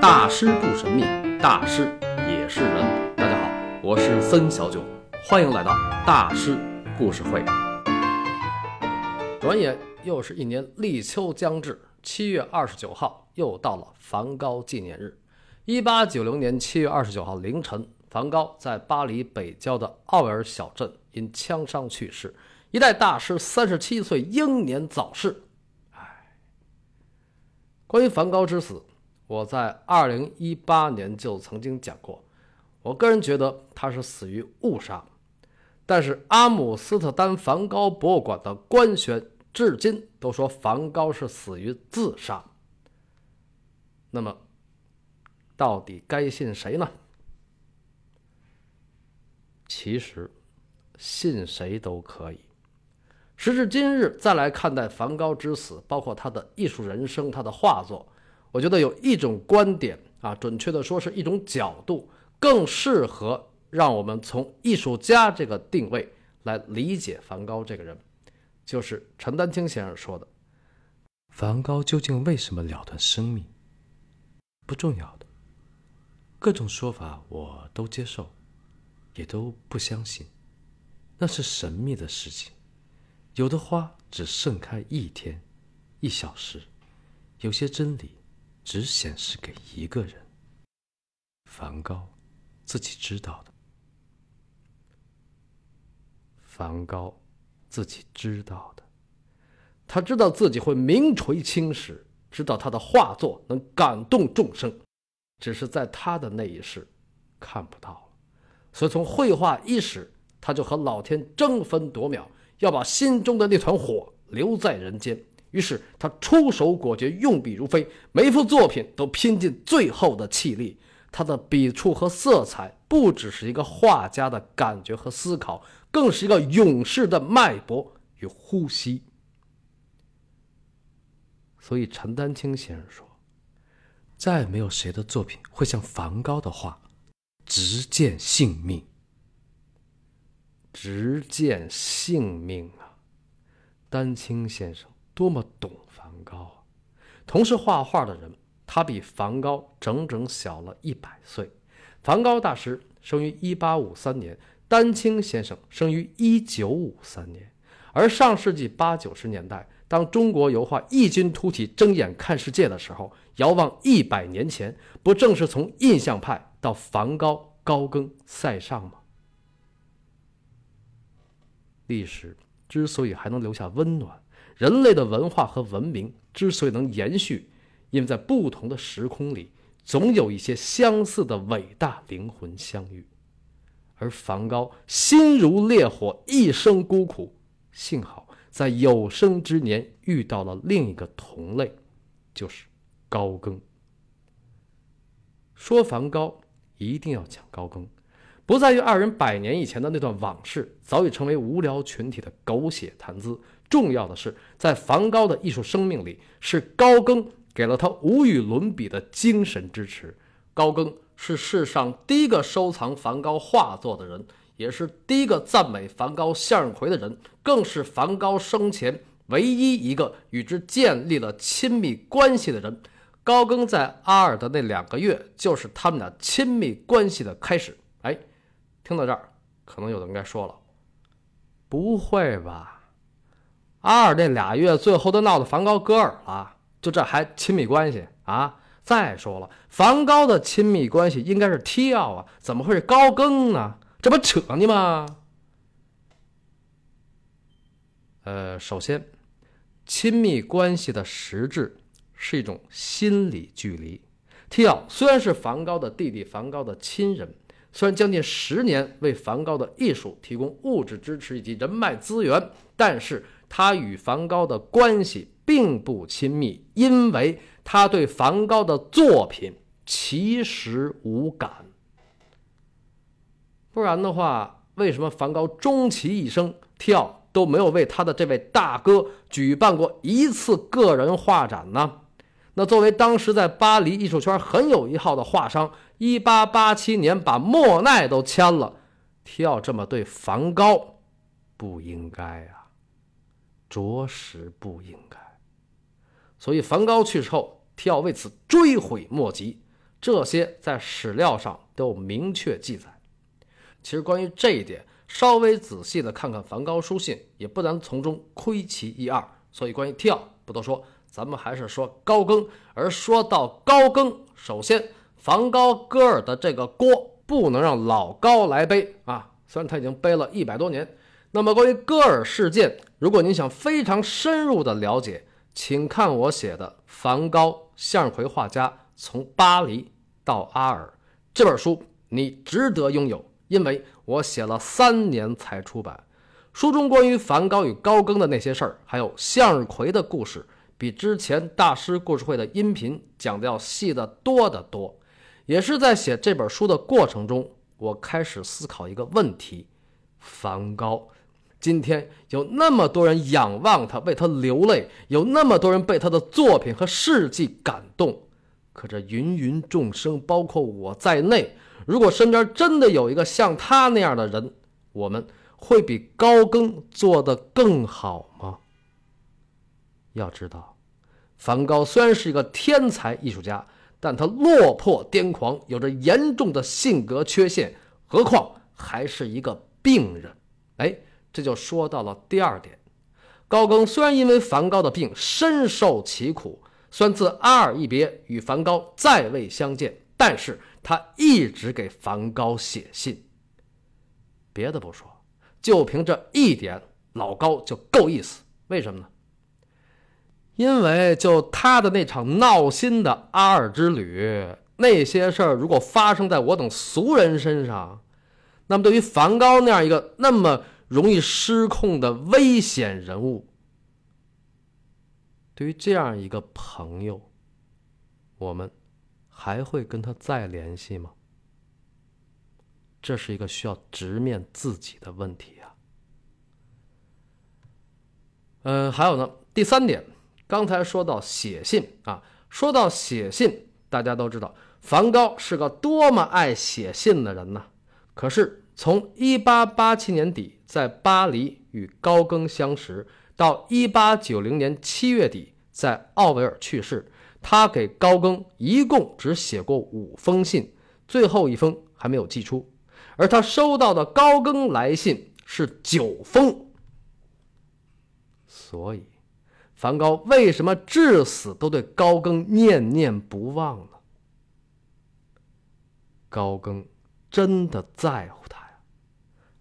大师不神秘，大师也是人。大家好，我是森小九，欢迎来到大师故事会。转眼又是一年立秋将至，7月29号又到了梵高纪念日。1890年7月29号凌晨，梵高在巴黎北郊的奥尔小镇因枪伤去世，一代大师37岁英年早逝。关于梵高之死，我在2018年就曾经讲过，我个人觉得他是死于误杀，但是阿姆斯特丹梵高博物馆的官宣至今都说梵高是死于自杀。那么到底该信谁呢？其实信谁都可以。时至今日再来看待梵高之死，包括他的艺术人生，他的画作，我觉得有一种观点准确的说是一种角度，更适合让我们从艺术家这个定位来理解梵高这个人，就是陈丹青先生说的，梵高究竟为什么了断生命？不重要的，各种说法我都接受，也都不相信，那是神秘的事情。有的花只盛开1天、1小时，有些真理只显示给一个人，梵高自己知道的。梵高自己知道的，他知道自己会名垂青史，知道他的画作能感动众生，只是在他的那一世看不到了，所以从绘画伊始，他就和老天争分夺秒，要把心中的那团火留在人间。于是他出手果决，用笔如飞，每幅作品都拼尽最后的气力。他的笔触和色彩不只是一个画家的感觉和思考，更是一个勇士的脉搏与呼吸。所以陈丹青先生说，再没有谁的作品会像梵高的画直见性命。直见性命啊！丹青先生多么懂梵高啊！同是画画的人，他比梵高整整小了100岁。梵高大师生于1853年，丹青先生生于1953年。而上世纪80、90年代，当中国油画异军突起，睁眼看世界的时候，遥望100年前，不正是从印象派到梵高、高更、塞尚吗？历史之所以还能留下温暖，人类的文化和文明之所以能延续，因为在不同的时空里，总有一些相似的伟大灵魂相遇。而梵高心如烈火，一生孤苦，幸好在有生之年遇到了另一个同类，就是高更。说梵高一定要讲高更，不在于二人100年以前的那段往事早已成为无聊群体的狗血谈资，重要的是在梵高的艺术生命里，是高更给了他无与伦比的精神支持。高更是世上第一个收藏梵高画作的人，也是第一个赞美梵高向日葵的人，更是梵高生前唯一一个与之建立了亲密关系的人。高更在阿尔的那2个月就是他们俩亲密关系的开始。听到这儿，可能有的人该说了，不会吧，阿尔这2月最后都闹到梵高戈尔了，就这还亲密关系啊？再说了，梵高的亲密关系应该是提奥啊，怎么会是高更呢？这不扯呢吗？首先，亲密关系的实质是一种心理距离。提奥虽然是梵高的弟弟，梵高的亲人，虽然将近10年为梵高的艺术提供物质支持以及人脉资源，但是他与梵高的关系并不亲密，因为他对梵高的作品其实无感。不然的话，为什么梵高终其一生，提奥都没有为他的这位大哥举办过1次个人画展呢？那作为当时在巴黎艺术圈很有一号的画商，1887年把莫奈都签了，提奥这么对梵高不应该啊，着实不应该。所以梵高去世后，提奥为此追悔莫及，这些在史料上都有明确记载。其实关于这一点，稍微仔细的看看梵高书信，也不难从中窥其一二。所以关于跳不多说，咱们还是说高更。而说到高更，首先梵高戈尔的这个锅不能让老高来背啊，虽然他已经背了100多年。那么关于戈尔事件，如果您想非常深入的了解，请看我写的《梵高向日葵画家从巴黎到阿尔》这本书，你值得拥有，因为我写了3年才出版。书中关于梵高与高更的那些事儿，还有向日葵的故事，比之前大师故事会的音频讲的要细得多得多。也是在写这本书的过程中，我开始思考一个问题：梵高，今天有那么多人仰望他，为他流泪，有那么多人被他的作品和事迹感动，可这芸芸众生，包括我在内，如果身边真的有一个像他那样的人，我们会比高更做得更好吗？要知道，梵高虽然是一个天才艺术家，但他落魄癫狂，有着严重的性格缺陷，何况还是一个病人。这就说到了第二点。高更虽然因为梵高的病深受其苦，虽然自阿尔一别与梵高再未相见，但是他一直给梵高写信。别的不说，就凭这一点，老高就够意思。为什么呢？因为就他的那场闹心的阿尔之旅，那些事儿如果发生在我等俗人身上，那么对于梵高那样一个那么容易失控的危险人物，对于这样一个朋友，我们还会跟他再联系吗？这是一个需要直面自己的问题啊。还有呢，第三点，刚才说到写信啊，说到写信，大家都知道梵高是个多么爱写信的人呢。可是从1887年底在巴黎与高更相识，到1890年7月底在奥维尔去世，他给高更一共只写过5封信，最后一封还没有寄出，而他收到的高更来信是9封。所以梵高为什么至死都对高更念念不忘呢？高更真的在乎他呀。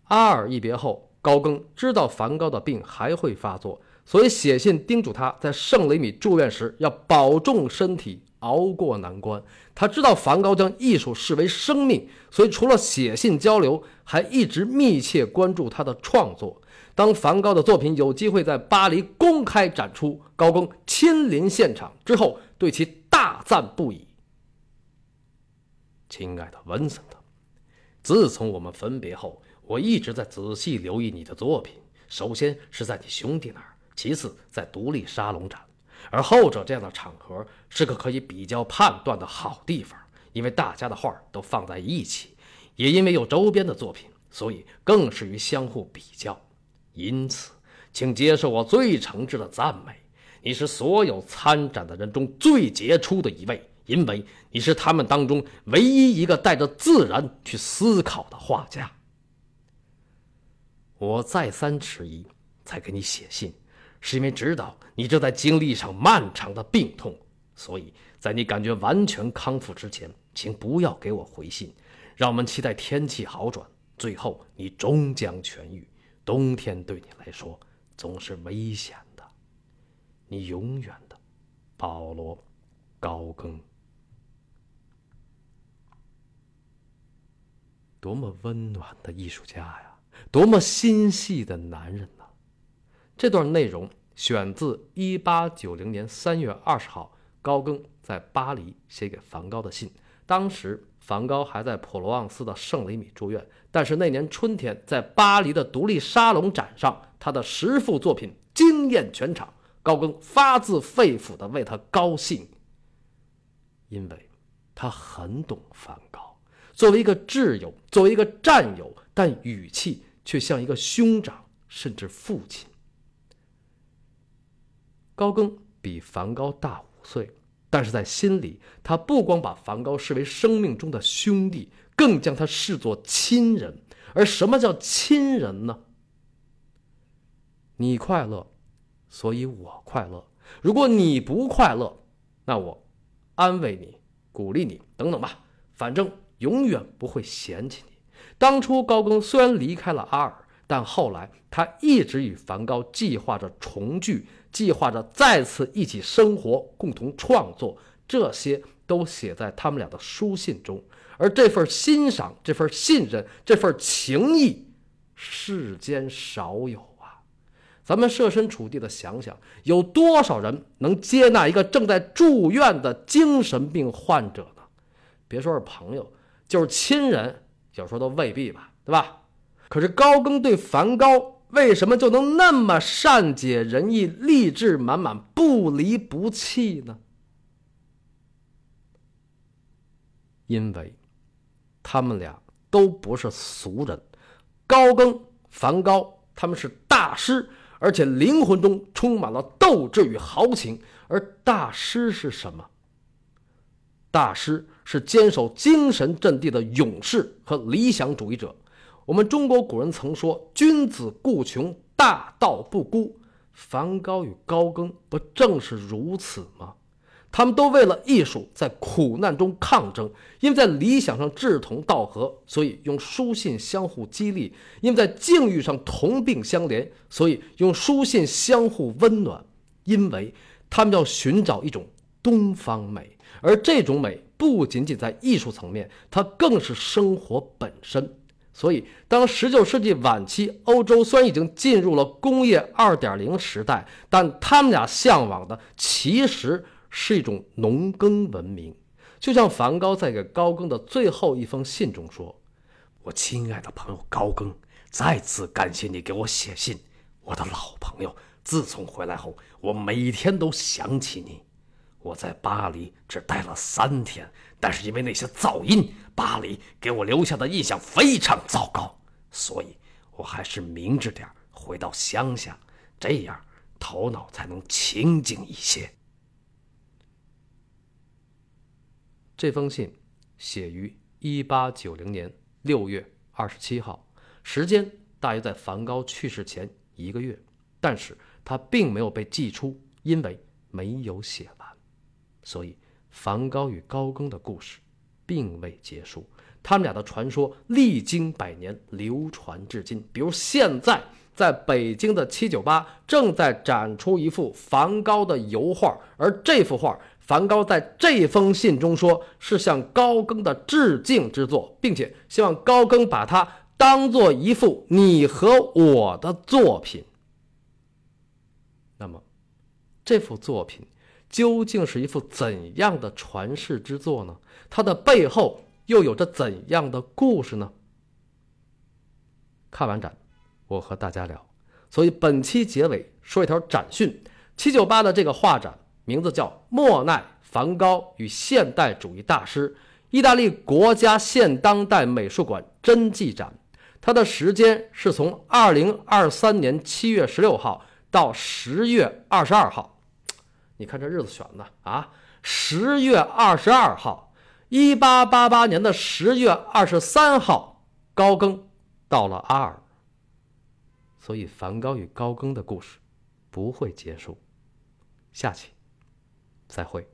阿尔一别后，高更知道梵高的病还会发作，所以写信叮嘱他在圣雷米住院时要保重身体，熬过难关。他知道梵高将艺术视为生命，所以除了写信交流，还一直密切关注他的创作。当梵高的作品有机会在巴黎公开展出，高更亲临现场之后对其大赞不已。亲爱的文森特，自从我们分别后，我一直在仔细留意你的作品，首先是在你兄弟那儿，其次在独立沙龙展，而后者这样的场合是个可以比较判断的好地方，因为大家的画都放在一起，也因为有周边的作品，所以更适于相互比较。因此请接受我最诚挚的赞美，你是所有参展的人中最杰出的一位，因为你是他们当中唯一一个带着自然去思考的画家。我再三迟疑才给你写信，是因为知道你正在经历一场漫长的病痛，所以在你感觉完全康复之前，请不要给我回信，让我们期待天气好转，最后你终将痊愈。冬天对你来说总是危险的，你永远的保罗·高更。多么温暖的艺术家呀，多么心细的男人呢！这段内容选自1890年3月20号高更在巴黎写给梵高的信。当时梵高还在普罗旺斯的圣雷米住院，但是那年春天在巴黎的独立沙龙展上，他的10幅作品惊艳全场，高更发自肺腑地为他高兴，因为他很懂梵高，作为一个挚友，作为一个战友，但语气却像一个兄长甚至父亲。高更比梵高大5岁，但是在心里，他不光把梵高视为生命中的兄弟，更将他视作亲人。而什么叫亲人呢？你快乐，所以我快乐。如果你不快乐，那我安慰你，鼓励你，等等吧，反正永远不会嫌弃你。当初高更虽然离开了阿尔，但后来他一直与梵高计划着重聚，计划着再次一起生活，共同创作，这些都写在他们俩的书信中。而这份欣赏，这份信任，这份情谊，世间少有啊。咱们设身处地的想想，有多少人能接纳一个正在住院的精神病患者呢？别说是朋友，就是亲人，有时候都未必吧，对吧？可是高更对梵高为什么就能那么善解人意，励志满满，不离不弃呢？因为他们俩都不是俗人，高更、梵高，他们是大师，而且灵魂中充满了斗志与豪情。而大师是什么？大师是坚守精神阵地的勇士和理想主义者。我们中国古人曾说，君子固穷，大道不孤。梵高与高更不正是如此吗？他们都为了艺术在苦难中抗争，因为在理想上志同道合，所以用书信相互激励；因为在境遇上同病相怜，所以用书信相互温暖。因为他们要寻找一种东方美，而这种美不仅仅在艺术层面，它更是生活本身。所以当19世纪晚期欧洲虽然已经进入了工业 2.0 时代，但他们俩向往的其实是一种农耕文明。就像梵高在给高更的最后一封信中说，我亲爱的朋友高更，再次感谢你给我写信，我的老朋友，自从回来后我每天都想起你。我在巴黎只待了3天，但是因为那些噪音，巴黎给我留下的印象非常糟糕，所以我还是明智点回到乡下，这样头脑才能清静一些。这封信写于1890年6月27号，时间大约在梵高去世前1个月，但是他并没有被寄出，因为没有写完。所以梵高与高更的故事并未结束，他们俩的传说历经100年流传至今。比如现在在北京的798正在展出一幅梵高的油画，而这幅画梵高在这封信中说是向高更的致敬之作，并且希望高更把它当作一幅你和我的作品。那么这幅作品究竟是一幅怎样的传世之作呢？它的背后又有着怎样的故事呢？看完展，我和大家聊。所以本期结尾说一条展讯，798的这个画展名字叫莫奈、梵高与现代主义大师，意大利国家现当代美术馆真迹展。它的时间是从2023年7月16号到10月22号。你看这日子选的啊 ,10 月22号 ,1888 年的10月23号高更到了阿尔。所以梵高与高更的故事不会结束。下期再会。